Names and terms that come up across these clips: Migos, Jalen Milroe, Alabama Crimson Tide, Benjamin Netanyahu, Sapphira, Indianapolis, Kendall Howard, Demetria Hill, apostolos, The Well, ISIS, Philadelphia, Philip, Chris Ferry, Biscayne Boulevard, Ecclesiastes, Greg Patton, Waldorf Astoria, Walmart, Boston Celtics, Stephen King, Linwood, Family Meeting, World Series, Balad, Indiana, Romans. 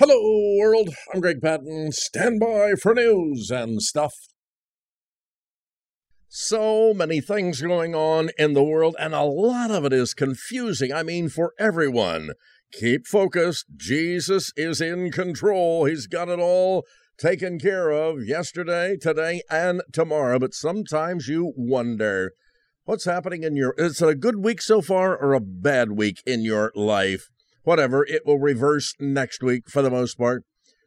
Hello, world. I'm Greg Patton. Stand by for news and stuff. So many things going on in the world, and a lot of it is confusing. I mean, for everyone. Keep focused. Jesus is in control. He's got it all taken care of yesterday, today, and tomorrow. But sometimes you wonder what's happening in your... Is it a good week so far or a bad week in your life? Whatever, it will reverse next week for the most part.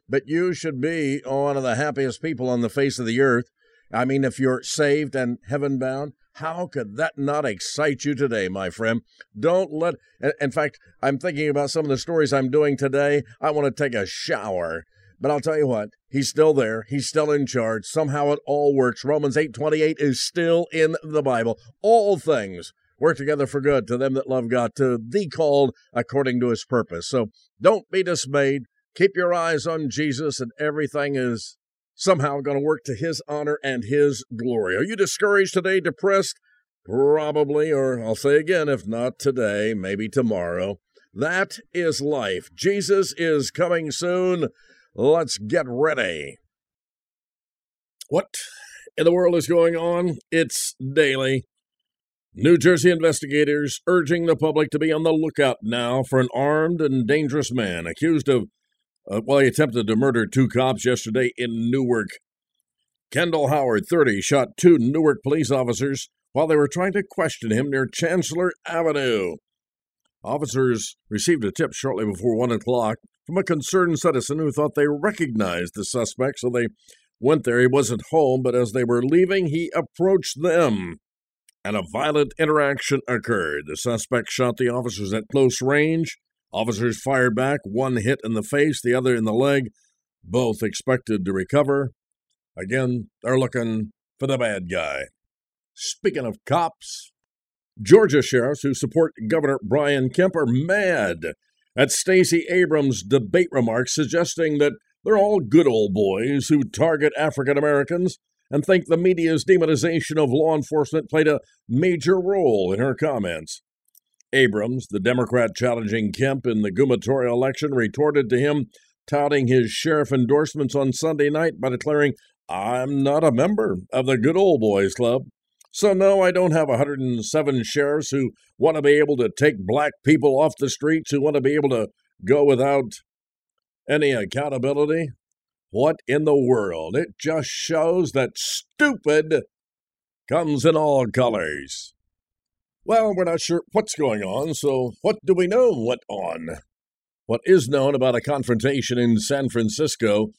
But you should be one of the happiest people on the face of the earth. I mean, if you're saved and heaven-bound, how could that not excite you today, my friend? Don't let... In fact, I'm thinking about some of the stories I'm doing today. I want to take a shower. But I'll tell you what, he's still there. He's still in charge. Somehow it all works. Romans 8:28 is still in the Bible. All things work together for good to them that love God, to the called according to his purpose. So don't be dismayed. Keep your eyes on Jesus, and everything is somehow going to work to his honor and his glory. Are you discouraged today, depressed? Probably, or I'll say again, if not today, maybe tomorrow. That is life. Jesus is coming soon. Let's get ready. What in the world is going on? It's daily. New Jersey investigators urging the public to be on the lookout now for an armed and dangerous man accused of, he attempted to murder two cops yesterday in Newark. Kendall Howard, 30, shot two Newark police officers while they were trying to question him near Chancellor Avenue. Officers received a tip shortly before 1 o'clock from a concerned citizen who thought they recognized the suspect, so they went there. He wasn't home, but as they were leaving, he approached them, and a violent interaction occurred. The suspect shot the officers at close range. Officers fired back, one hit in the face, the other in the leg, both expected to recover. Again, they're looking for the bad guy. Speaking of cops, Georgia sheriffs who support Governor Brian Kemp are mad at Stacey Abrams' debate remarks, suggesting that they're all good old boys who target African Americans, and think the media's demonization of law enforcement played a major role in her comments. Abrams, the Democrat challenging Kemp in the gubernatorial election, retorted to him, touting his sheriff endorsements on Sunday night by declaring, "I'm not a member of the good old boys club. So no, I don't have 107 sheriffs who want to be able to take black people off the streets, who want to be able to go without any accountability." What in the world? It just shows that stupid comes in all colors. Well, we're not sure what's going on, so what do we know What is known about a confrontation in San Francisco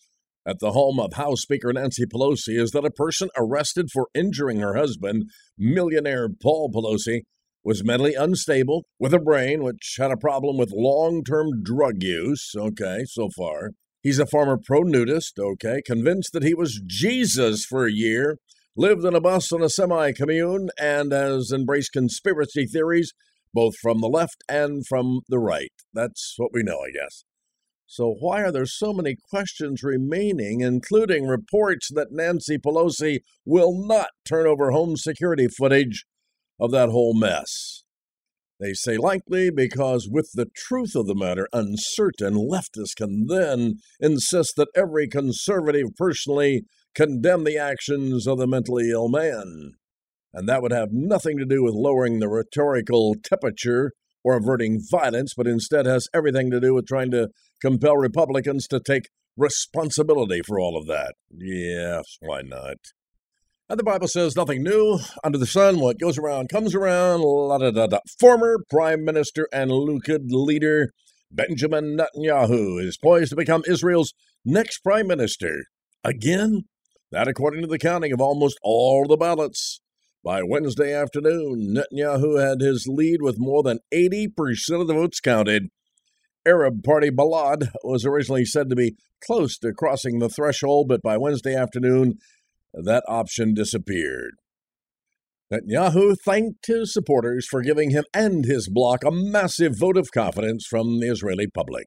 at the home of House Speaker Nancy Pelosi is that a person arrested for injuring her husband, millionaire Paul Pelosi, was mentally unstable with a brain which had a problem with long-term drug use. Okay, so far. He's a former pro-nudist, okay, convinced that he was Jesus for a year, lived in a bus on a semi-commune, and has embraced conspiracy theories, both from the left and from the right. That's what we know, I guess. So why are there so many questions remaining, including reports that Nancy Pelosi will not turn over home security footage of that whole mess? They say likely because with the truth of the matter uncertain, leftists can then insist that every conservative personally condemn the actions of the mentally ill man. And that would have nothing to do with lowering the rhetorical temperature or averting violence, but instead has everything to do with trying to compel Republicans to take responsibility for all of that. Yes, why not? And the Bible says nothing new under the sun. What goes around comes around. La da da da. Former Prime Minister and Likud leader Benjamin Netanyahu is poised to become Israel's next Prime Minister. Again? That according to the counting of almost all the ballots. By Wednesday afternoon, Netanyahu had his lead with more than 80% of the votes counted. Arab party Balad was originally said to be close to crossing the threshold, but by Wednesday afternoon, that option disappeared. Netanyahu thanked his supporters for giving him and his bloc a massive vote of confidence from the Israeli public.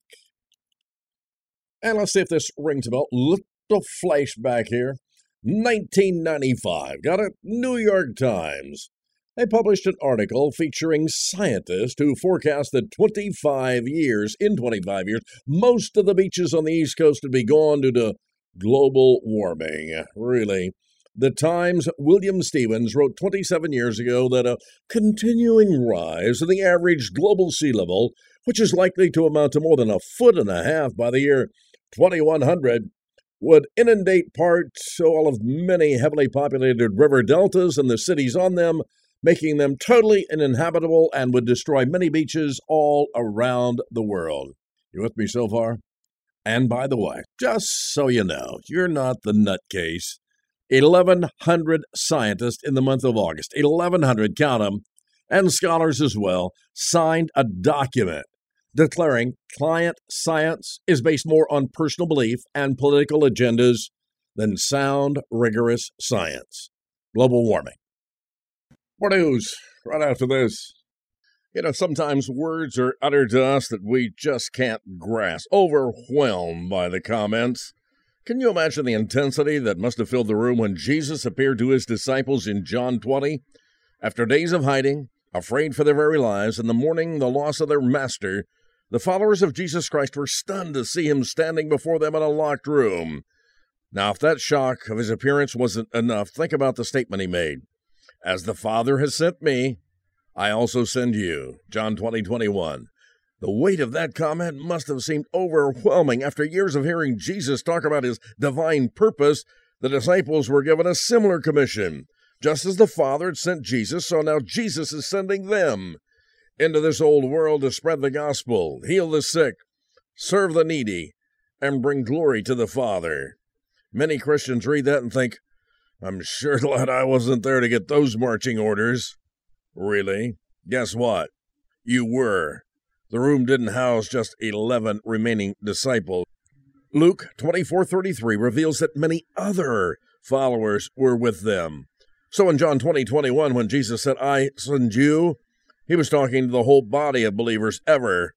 And let's see if this rings a bell. Little flashback here. 1995. Got it? New York Times. They published an article featuring scientists who forecast that in 25 years, most of the beaches on the East Coast would be gone due to global warming. Really. The Times' William Stevens wrote 27 years ago that a continuing rise in the average global sea level, which is likely to amount to more than 1.5 feet by the year 2100, would inundate all of many heavily populated river deltas and the cities on them, making them totally uninhabitable, and would destroy many beaches all around the world. You with me so far? And by the way, just so you know, you're not the nutcase. 1,100 scientists in the month of August, 1,100, count them, and scholars as well, signed a document declaring climate science is based more on personal belief and political agendas than sound, rigorous science. Global warming. More news right after this. You know, sometimes words are uttered to us that we just can't grasp. Overwhelmed by the comments. Can you imagine the intensity that must have filled the room when Jesus appeared to his disciples in John 20? After days of hiding, afraid for their very lives, and the mourning the loss of their master, the followers of Jesus Christ were stunned to see him standing before them in a locked room. Now, if that shock of his appearance wasn't enough, think about the statement he made. As the Father has sent me, I also send you. John 20:21. The weight of that comment must have seemed overwhelming. After years of hearing Jesus talk about his divine purpose, the disciples were given a similar commission. Just as the Father had sent Jesus, so now Jesus is sending them into this old world to spread the gospel, heal the sick, serve the needy, and bring glory to the Father. Many Christians read that and think, I'm sure glad I wasn't there to get those marching orders. Really? Guess what? You were. The room didn't house just 11 remaining disciples. Luke 24:33 reveals that many other followers were with them. So in John 20:21, when Jesus said, I send you, he was talking to the whole body of believers ever.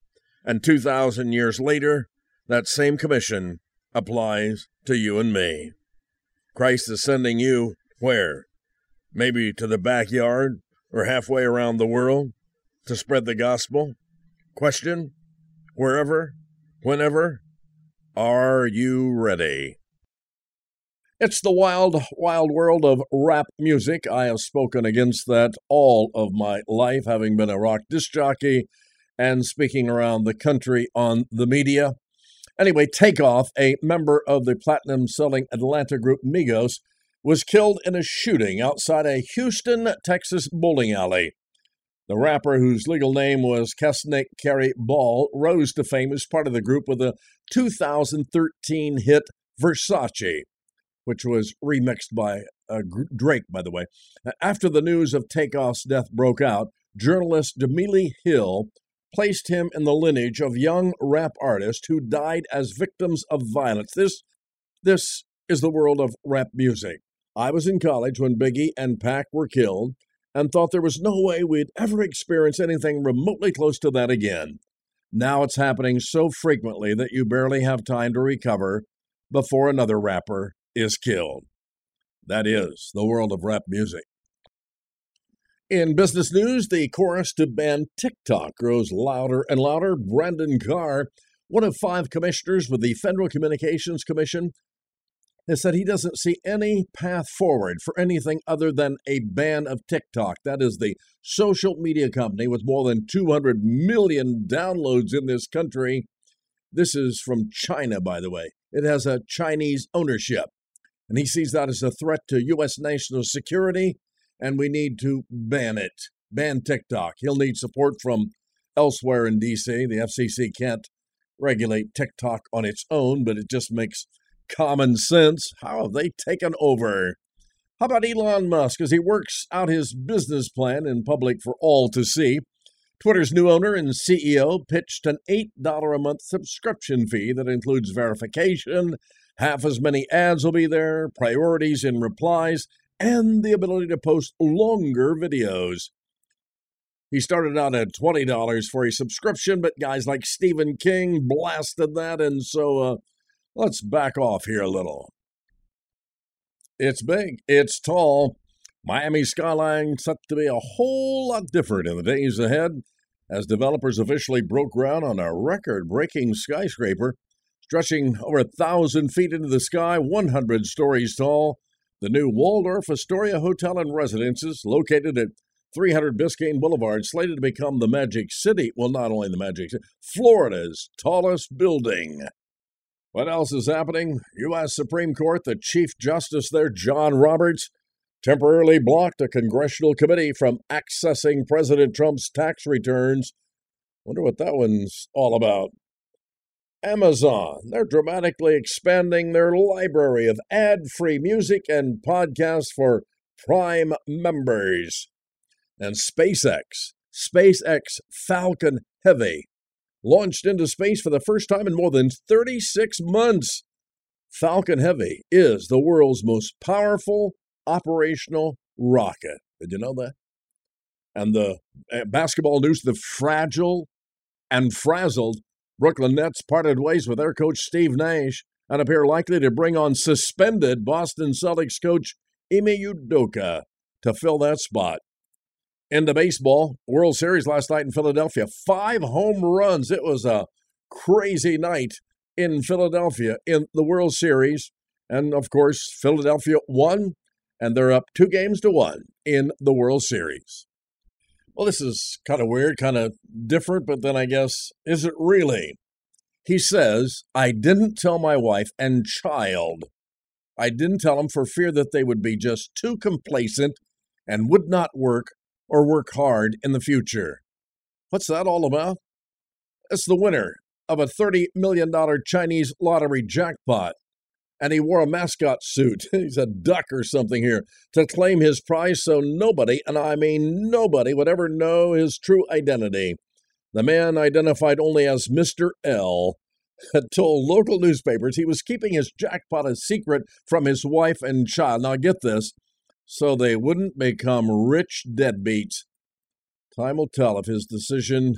And 2,000 years later, that same commission applies to you and me. Christ is sending you where? Maybe to the backyard or halfway around the world to spread the gospel? Question, wherever, whenever, are you ready? It's the wild, wild world of rap music. I have spoken against that all of my life, having been a rock disc jockey and speaking around the country on the media. Anyway, Takeoff, a member of the platinum-selling Atlanta group Migos, was killed in a shooting outside a Houston, Texas bowling alley. The rapper, whose legal name was Kirsnick Khari Ball, rose to fame as part of the group with a 2013 hit Versace, which was remixed by Drake, by the way. After the news of Takeoff's death broke out, journalist Demetria Hill placed him in the lineage of young rap artists who died as victims of violence. This is the world of rap music. I was in college when Biggie and Pac were killed, and thought there was no way we'd ever experience anything remotely close to that again. Now it's happening so frequently that you barely have time to recover before another rapper is killed. That is the world of rap music. In business news, the chorus to ban TikTok grows louder and louder. Brandon Carr, one of 5 commissioners with the Federal Communications Commission, has said he doesn't see any path forward for anything other than a ban of TikTok. That is the social media company with more than 200 million downloads in this country. This is from China, by the way. It has a Chinese ownership. And he sees that as a threat to U.S. national security, and we need to ban it, ban TikTok. He'll need support from elsewhere in D.C. The FCC can't regulate TikTok on its own, but it just makes common sense. How have they taken over? How about Elon Musk as he works out his business plan in public for all to see? Twitter's new owner and CEO pitched an $8 a month subscription fee that includes verification, half as many ads will be there, priorities in replies, and the ability to post longer videos. He started out at $20 for a subscription, but guys like Stephen King blasted that, and so let's back off here a little. It's big. It's tall. Miami skyline set to be a whole lot different in the days ahead as developers officially broke ground on a record-breaking skyscraper stretching over 1,000 feet into the sky, 100 stories tall. The new Waldorf Astoria Hotel and Residences, located at 300 Biscayne Boulevard, slated to become the Magic City, well, not only the Magic City, Florida's tallest building. What else is happening? U.S. Supreme Court, the Chief Justice there, John Roberts, temporarily blocked a congressional committee from accessing President Trump's tax returns. Wonder what that one's all about. Amazon, they're dramatically expanding their library of ad-free music and podcasts for Prime members. And SpaceX Falcon Heavy, launched into space for the first time in more than 36 months. Falcon Heavy is the world's most powerful operational rocket. Did you know that? And the basketball news, the fragile and frazzled Brooklyn Nets parted ways with their coach Steve Nash and appear likely to bring on suspended Boston Celtics coach Ime Udoka to fill that spot. Into baseball, World Series last night in Philadelphia, 5 home runs. It was a crazy night in Philadelphia in the World Series. And, of course, Philadelphia won, and they're up 2-1 in the World Series. Well, this is kind of weird, kind of different, but then I guess, is it really? He says, I didn't tell my wife and child. I didn't tell them for fear that they would be just too complacent and would not work or work hard in the future. What's that all about? It's the winner of a $30 million Chinese lottery jackpot. And he wore a mascot suit, he's a duck or something here, to claim his prize so nobody, and I mean nobody, would ever know his true identity. The man, identified only as Mr. L, had told local newspapers he was keeping his jackpot a secret from his wife and child. Now get this, so they wouldn't become rich deadbeats. Time will tell if his decision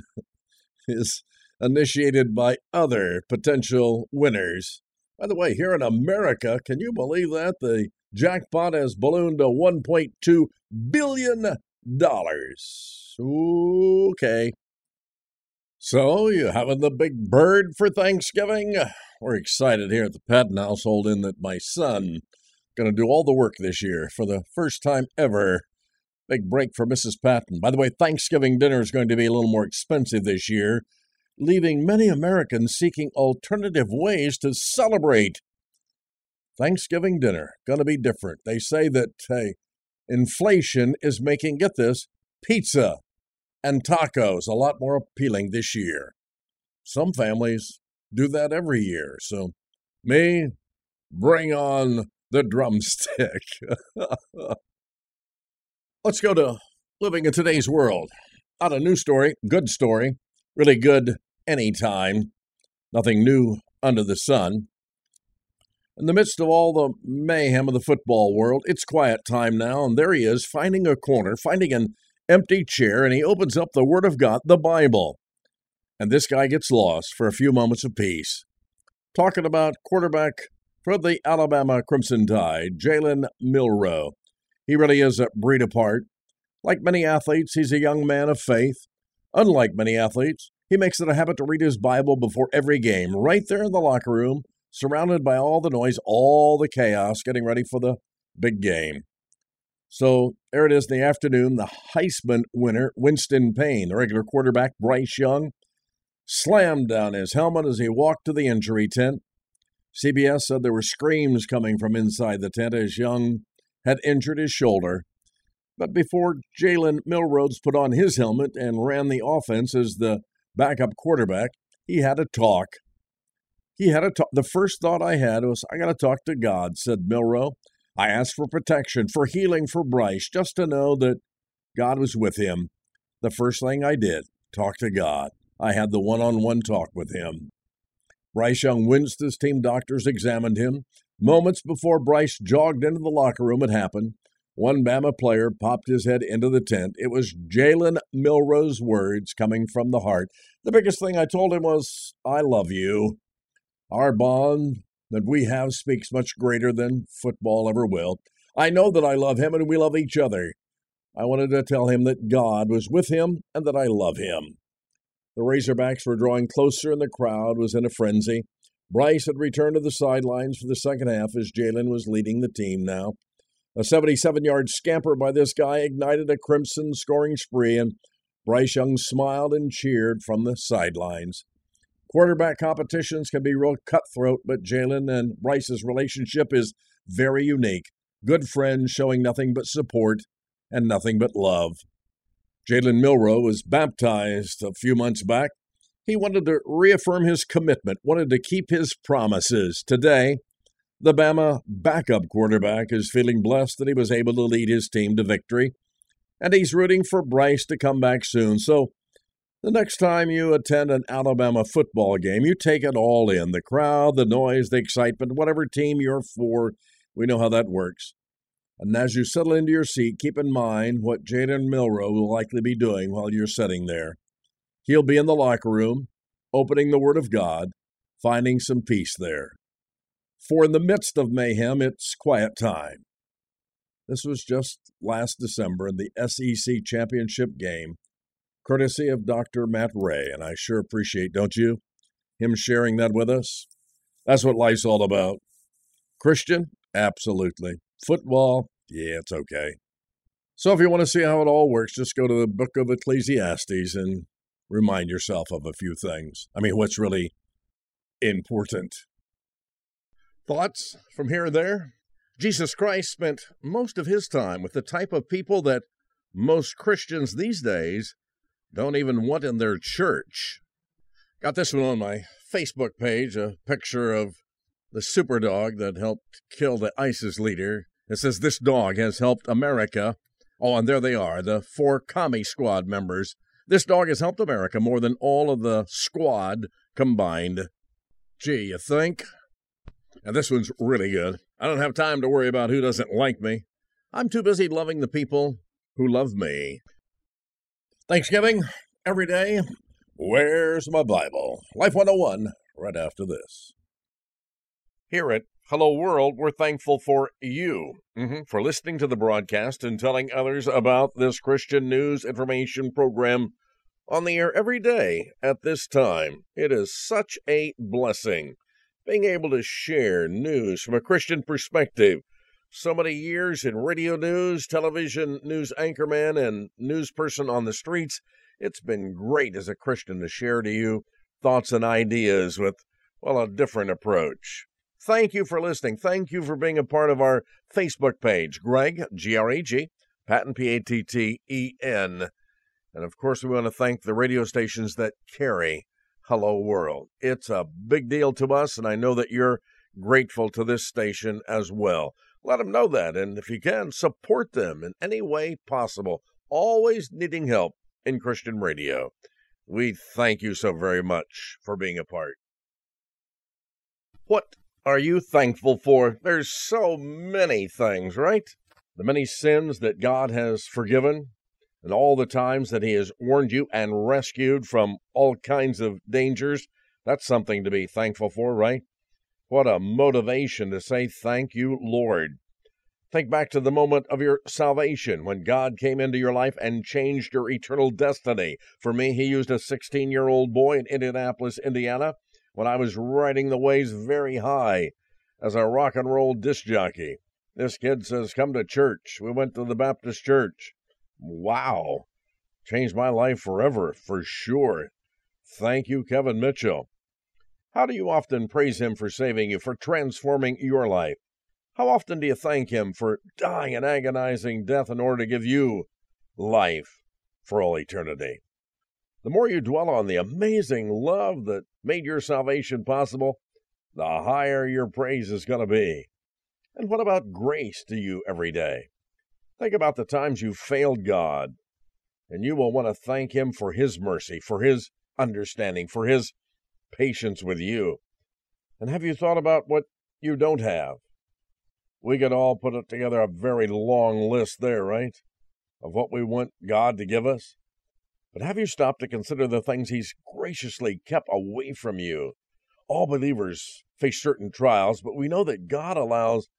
is initiated by other potential winners. By the way, here in America, can you believe that? The jackpot has ballooned to $1.2 billion. Okay. So, you having the big bird for Thanksgiving? We're excited here at the Patton household in that my son going to do all the work this year for the first time ever. Big break for Mrs. Patton. By the way, Thanksgiving dinner is going to be a little more expensive this year, leaving many Americans seeking alternative ways to celebrate. Thanksgiving dinner, going to be different. They say that, hey, inflation is making, get this, pizza and tacos a lot more appealing this year. Some families do that every year. So me, bring on the drumstick. Let's go to living in today's world. Not a new story, good story. Really good anytime, nothing new under the sun. In the midst of all the mayhem of the football world, it's quiet time now, and there he is, finding a corner, finding an empty chair, and he opens up the Word of God, the Bible. And this guy gets lost for a few moments apiece. Talking about quarterback for the Alabama Crimson Tide, Jalen Milroe. He really is a breed apart. Like many athletes, he's a young man of faith. Unlike many athletes, he makes it a habit to read his Bible before every game, right there in the locker room, surrounded by all the noise, all the chaos, getting ready for the big game. So there it is in the afternoon, the Heisman winner, Winston Payne, the regular quarterback, Bryce Young, slammed down his helmet as he walked to the injury tent. CBS said there were screams coming from inside the tent as Young had injured his shoulder. But before Jalen Milroe put on his helmet and ran the offense as the backup quarterback, he had a talk. The first thought I had was, I got to talk to God, said Milroe. I asked for protection, for healing for Bryce, just to know that God was with him. The first thing I did, talk to God. I had the one-on-one talk with him. Bryce Young winced as team doctors examined him. Moments before Bryce jogged into the locker room, it happened. One Bama player popped his head into the tent. It was Jalen Milroe's words coming from the heart. The biggest thing I told him was, I love you. Our bond that we have speaks much greater than football ever will. I know that I love him and we love each other. I wanted to tell him that God was with him and that I love him." The Razorbacks were drawing closer and the crowd was in a frenzy. Bryce had returned to the sidelines for the second half as Jalen was leading the team now. A 77-yard scamper by this guy ignited a crimson scoring spree, and Bryce Young smiled and cheered from the sidelines. Quarterback competitions can be real cutthroat, but Jalen and Bryce's relationship is very unique. Good friends showing nothing but support and nothing but love. Jalen Milroe was baptized a few months back. He wanted to reaffirm his commitment, wanted to keep his promises. Today, the Bama backup quarterback is feeling blessed that he was able to lead his team to victory, and he's rooting for Bryce to come back soon. So the next time you attend an Alabama football game, you take it all in, the crowd, the noise, the excitement, whatever team you're for. We know how that works. And as you settle into your seat, keep in mind what Jalen Milroe will likely be doing while you're sitting there. He'll be in the locker room, opening the Word of God, finding some peace there. For in the midst of mayhem, it's quiet time. This was just last December in the SEC championship game, courtesy of Dr. Matt Ray, and I sure appreciate, don't you, him sharing that with us? That's what life's all about. Christian? Absolutely. Football? Yeah, it's okay. So if you want to see how it all works, just go to the book of Ecclesiastes and remind yourself of a few things. I mean, what's really important. Thoughts from here and there? Jesus Christ spent most of his time with the type of people that most Christians these days don't even want in their church. Got this one on my Facebook page, a picture of the super dog that helped kill the ISIS leader. It says, "This dog has helped America." Oh, and there they are, the four commie squad members. "This dog has helped America more than all of the squad combined." Gee, you think? And this one's really good. "I don't have time to worry about who doesn't like me. I'm too busy loving the people who love me." Thanksgiving, every day, where's my Bible? Life 101, right after this. Here at Hello World, we're thankful for you, for listening to the broadcast and telling others about this Christian news information program on the air every day at this time. It is such a blessing being able to share news from a Christian perspective. So many years in radio news, television news anchorman, and news person on the streets, it's been great as a Christian to share to you thoughts and ideas with, well, a different approach. Thank you for listening. Thank you for being a part of our Facebook page, Greg, G-R-E-G, Patton, P-A-T-T-E-N. And, of course, we want to thank the radio stations that carry Hello World. It's a big deal to us, and I know that you're grateful to this station as well. Let them know that, and if you can, support them in any way possible. Always needing help in Christian radio. We thank you so very much for being a part. What are you thankful for? There's so many things, right? The many sins that God has forgiven, and all the times that he has warned you and rescued from all kinds of dangers. That's something to be thankful for, right? What a motivation to say, "Thank you, Lord." Think back to the moment of your salvation when God came into your life and changed your eternal destiny. For me, he used a 16-year-old boy in Indianapolis, Indiana, when I was riding the waves very high as a rock and roll disc jockey. This kid says, "Come to church." We went to the Baptist church. Wow. Changed my life forever, for sure. Thank you, Kevin Mitchell. How do you often praise him for saving you, for transforming your life? How often do you thank him for dying an agonizing death in order to give you life for all eternity? The more you dwell on the amazing love that made your salvation possible, the higher your praise is going to be. And what about grace to you every day? Think about the times you failed God, and you will want to thank him for his mercy, for his understanding, for his patience with you. And have you thought about what you don't have? We could all put together a very long list there, right, of what we want God to give us. But have you stopped to consider the things he's graciously kept away from you? All believers face certain trials, but we know that God allows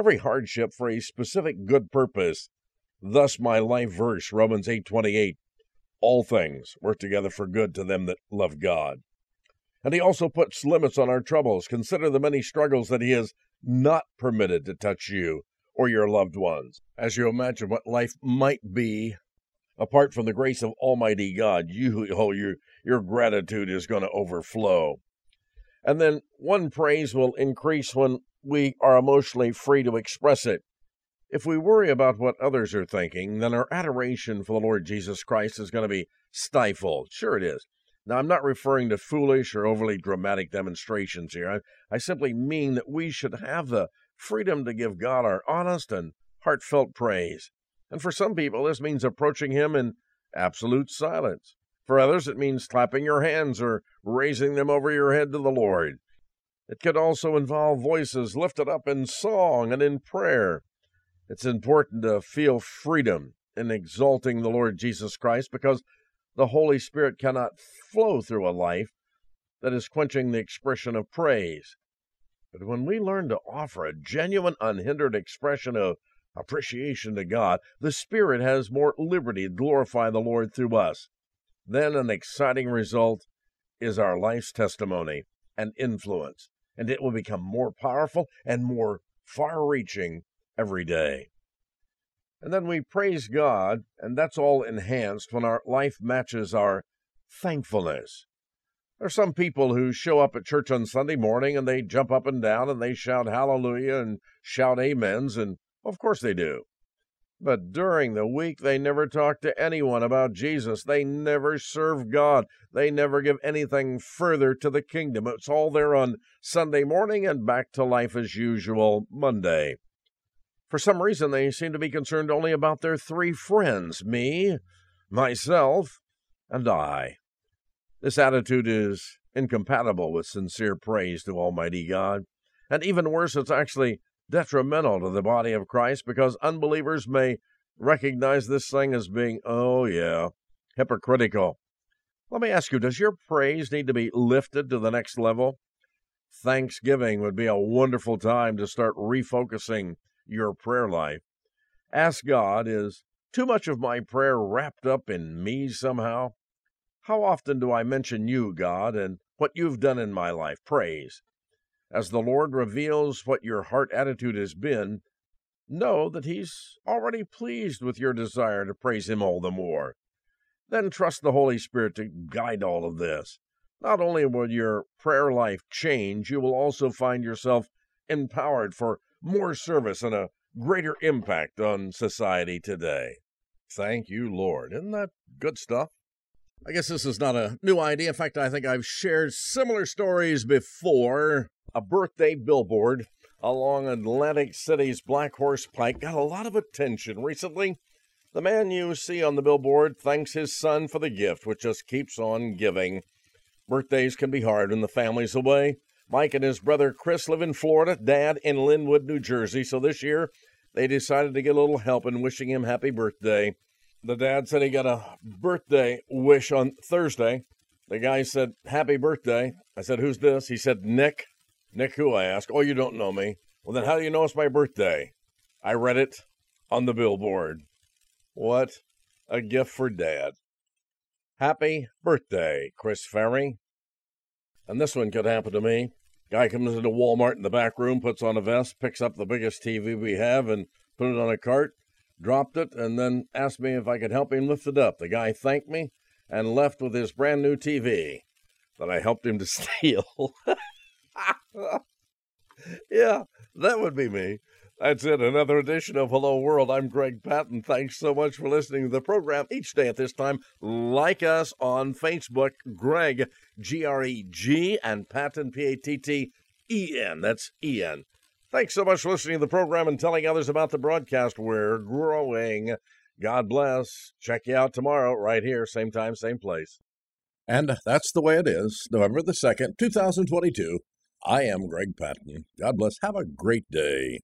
every hardship for a specific good purpose. Thus my life verse, Romans 8:28, all things work together for good to them that love God. And he also puts limits on our troubles. Consider the many struggles that he has not permitted to touch you or your loved ones. As you imagine what life might be apart from the grace of Almighty God, your gratitude is going to overflow. And then one praise will increase when we are emotionally free to express it. If we worry about what others are thinking, then our adoration for the Lord Jesus Christ is going to be stifled. Sure it is. Now, I'm not referring to foolish or overly dramatic demonstrations here. I simply mean that we should have the freedom to give God our honest and heartfelt praise. And for some people, this means approaching him in absolute silence. For others, it means clapping your hands or raising them over your head to the Lord. It could also involve voices lifted up in song and in prayer. It's important to feel freedom in exalting the Lord Jesus Christ because the Holy Spirit cannot flow through a life that is quenching the expression of praise. But when we learn to offer a genuine, unhindered expression of appreciation to God, the Spirit has more liberty to glorify the Lord through us. Then an exciting result is our life's testimony and influence, and it will become more powerful and more far-reaching every day. And then we praise God, and that's all enhanced when our life matches our thankfulness. There are some people who show up at church on Sunday morning, and they jump up and down, and they shout hallelujah and shout amens, and of course they do. But during the week, they never talk to anyone about Jesus. They never serve God. They never give anything further to the kingdom. It's all there on Sunday morning and back to life as usual Monday. For some reason, they seem to be concerned only about their three friends, me, myself, and I. This attitude is incompatible with sincere praise to Almighty God. And even worse, it's actually detrimental to the body of Christ because unbelievers may recognize this thing as being, hypocritical. Let me ask you, does your praise need to be lifted to the next level? Thanksgiving would be a wonderful time to start refocusing your prayer life. Ask God, is too much of my prayer wrapped up in me somehow? How often do I mention you, God, and what you've done in my life? Praise. As the Lord reveals what your heart attitude has been, know that he's already pleased with your desire to praise him all the more. Then trust the Holy Spirit to guide all of this. Not only will your prayer life change, you will also find yourself empowered for more service and a greater impact on society today. Thank you, Lord. Isn't that good stuff? I guess this is not a new idea. In fact, I think I've shared similar stories before. A birthday billboard along Atlantic City's Black Horse Pike got a lot of attention recently. The man you see on the billboard thanks his son for the gift, which just keeps on giving. Birthdays can be hard when the family's away. Mike and his brother Chris live in Florida, Dad in Linwood, New Jersey, so this year they decided to get a little help in wishing him happy birthday. The dad said he got a birthday wish on Thursday. The guy said, happy birthday. I said, who's this? He said, Nick. Nick who? I asked. Oh, you don't know me. Well, then how do you know it's my birthday? I read it on the billboard. What a gift for Dad. Happy birthday, Chris Ferry. And this one could happen to me. Guy comes into Walmart in the back room, puts on a vest, picks up the biggest TV we have and put it on a cart, dropped it, and then asked me if I could help him lift it up. The guy thanked me and left with his brand new TV that I helped him to steal. Yeah, that would be me. That's it, another edition of Hello World. I'm Greg Patton. Thanks so much for listening to the program each day at this time. Like us on Facebook, Greg, Greg, and Patton, Pattten. That's En. Thanks so much for listening to the program and telling others about the broadcast. We're growing. God bless. Check you out tomorrow right here, same time, same place. And that's the way it is, November the 2nd, 2022. I am Greg Patton. God bless. Have a great day.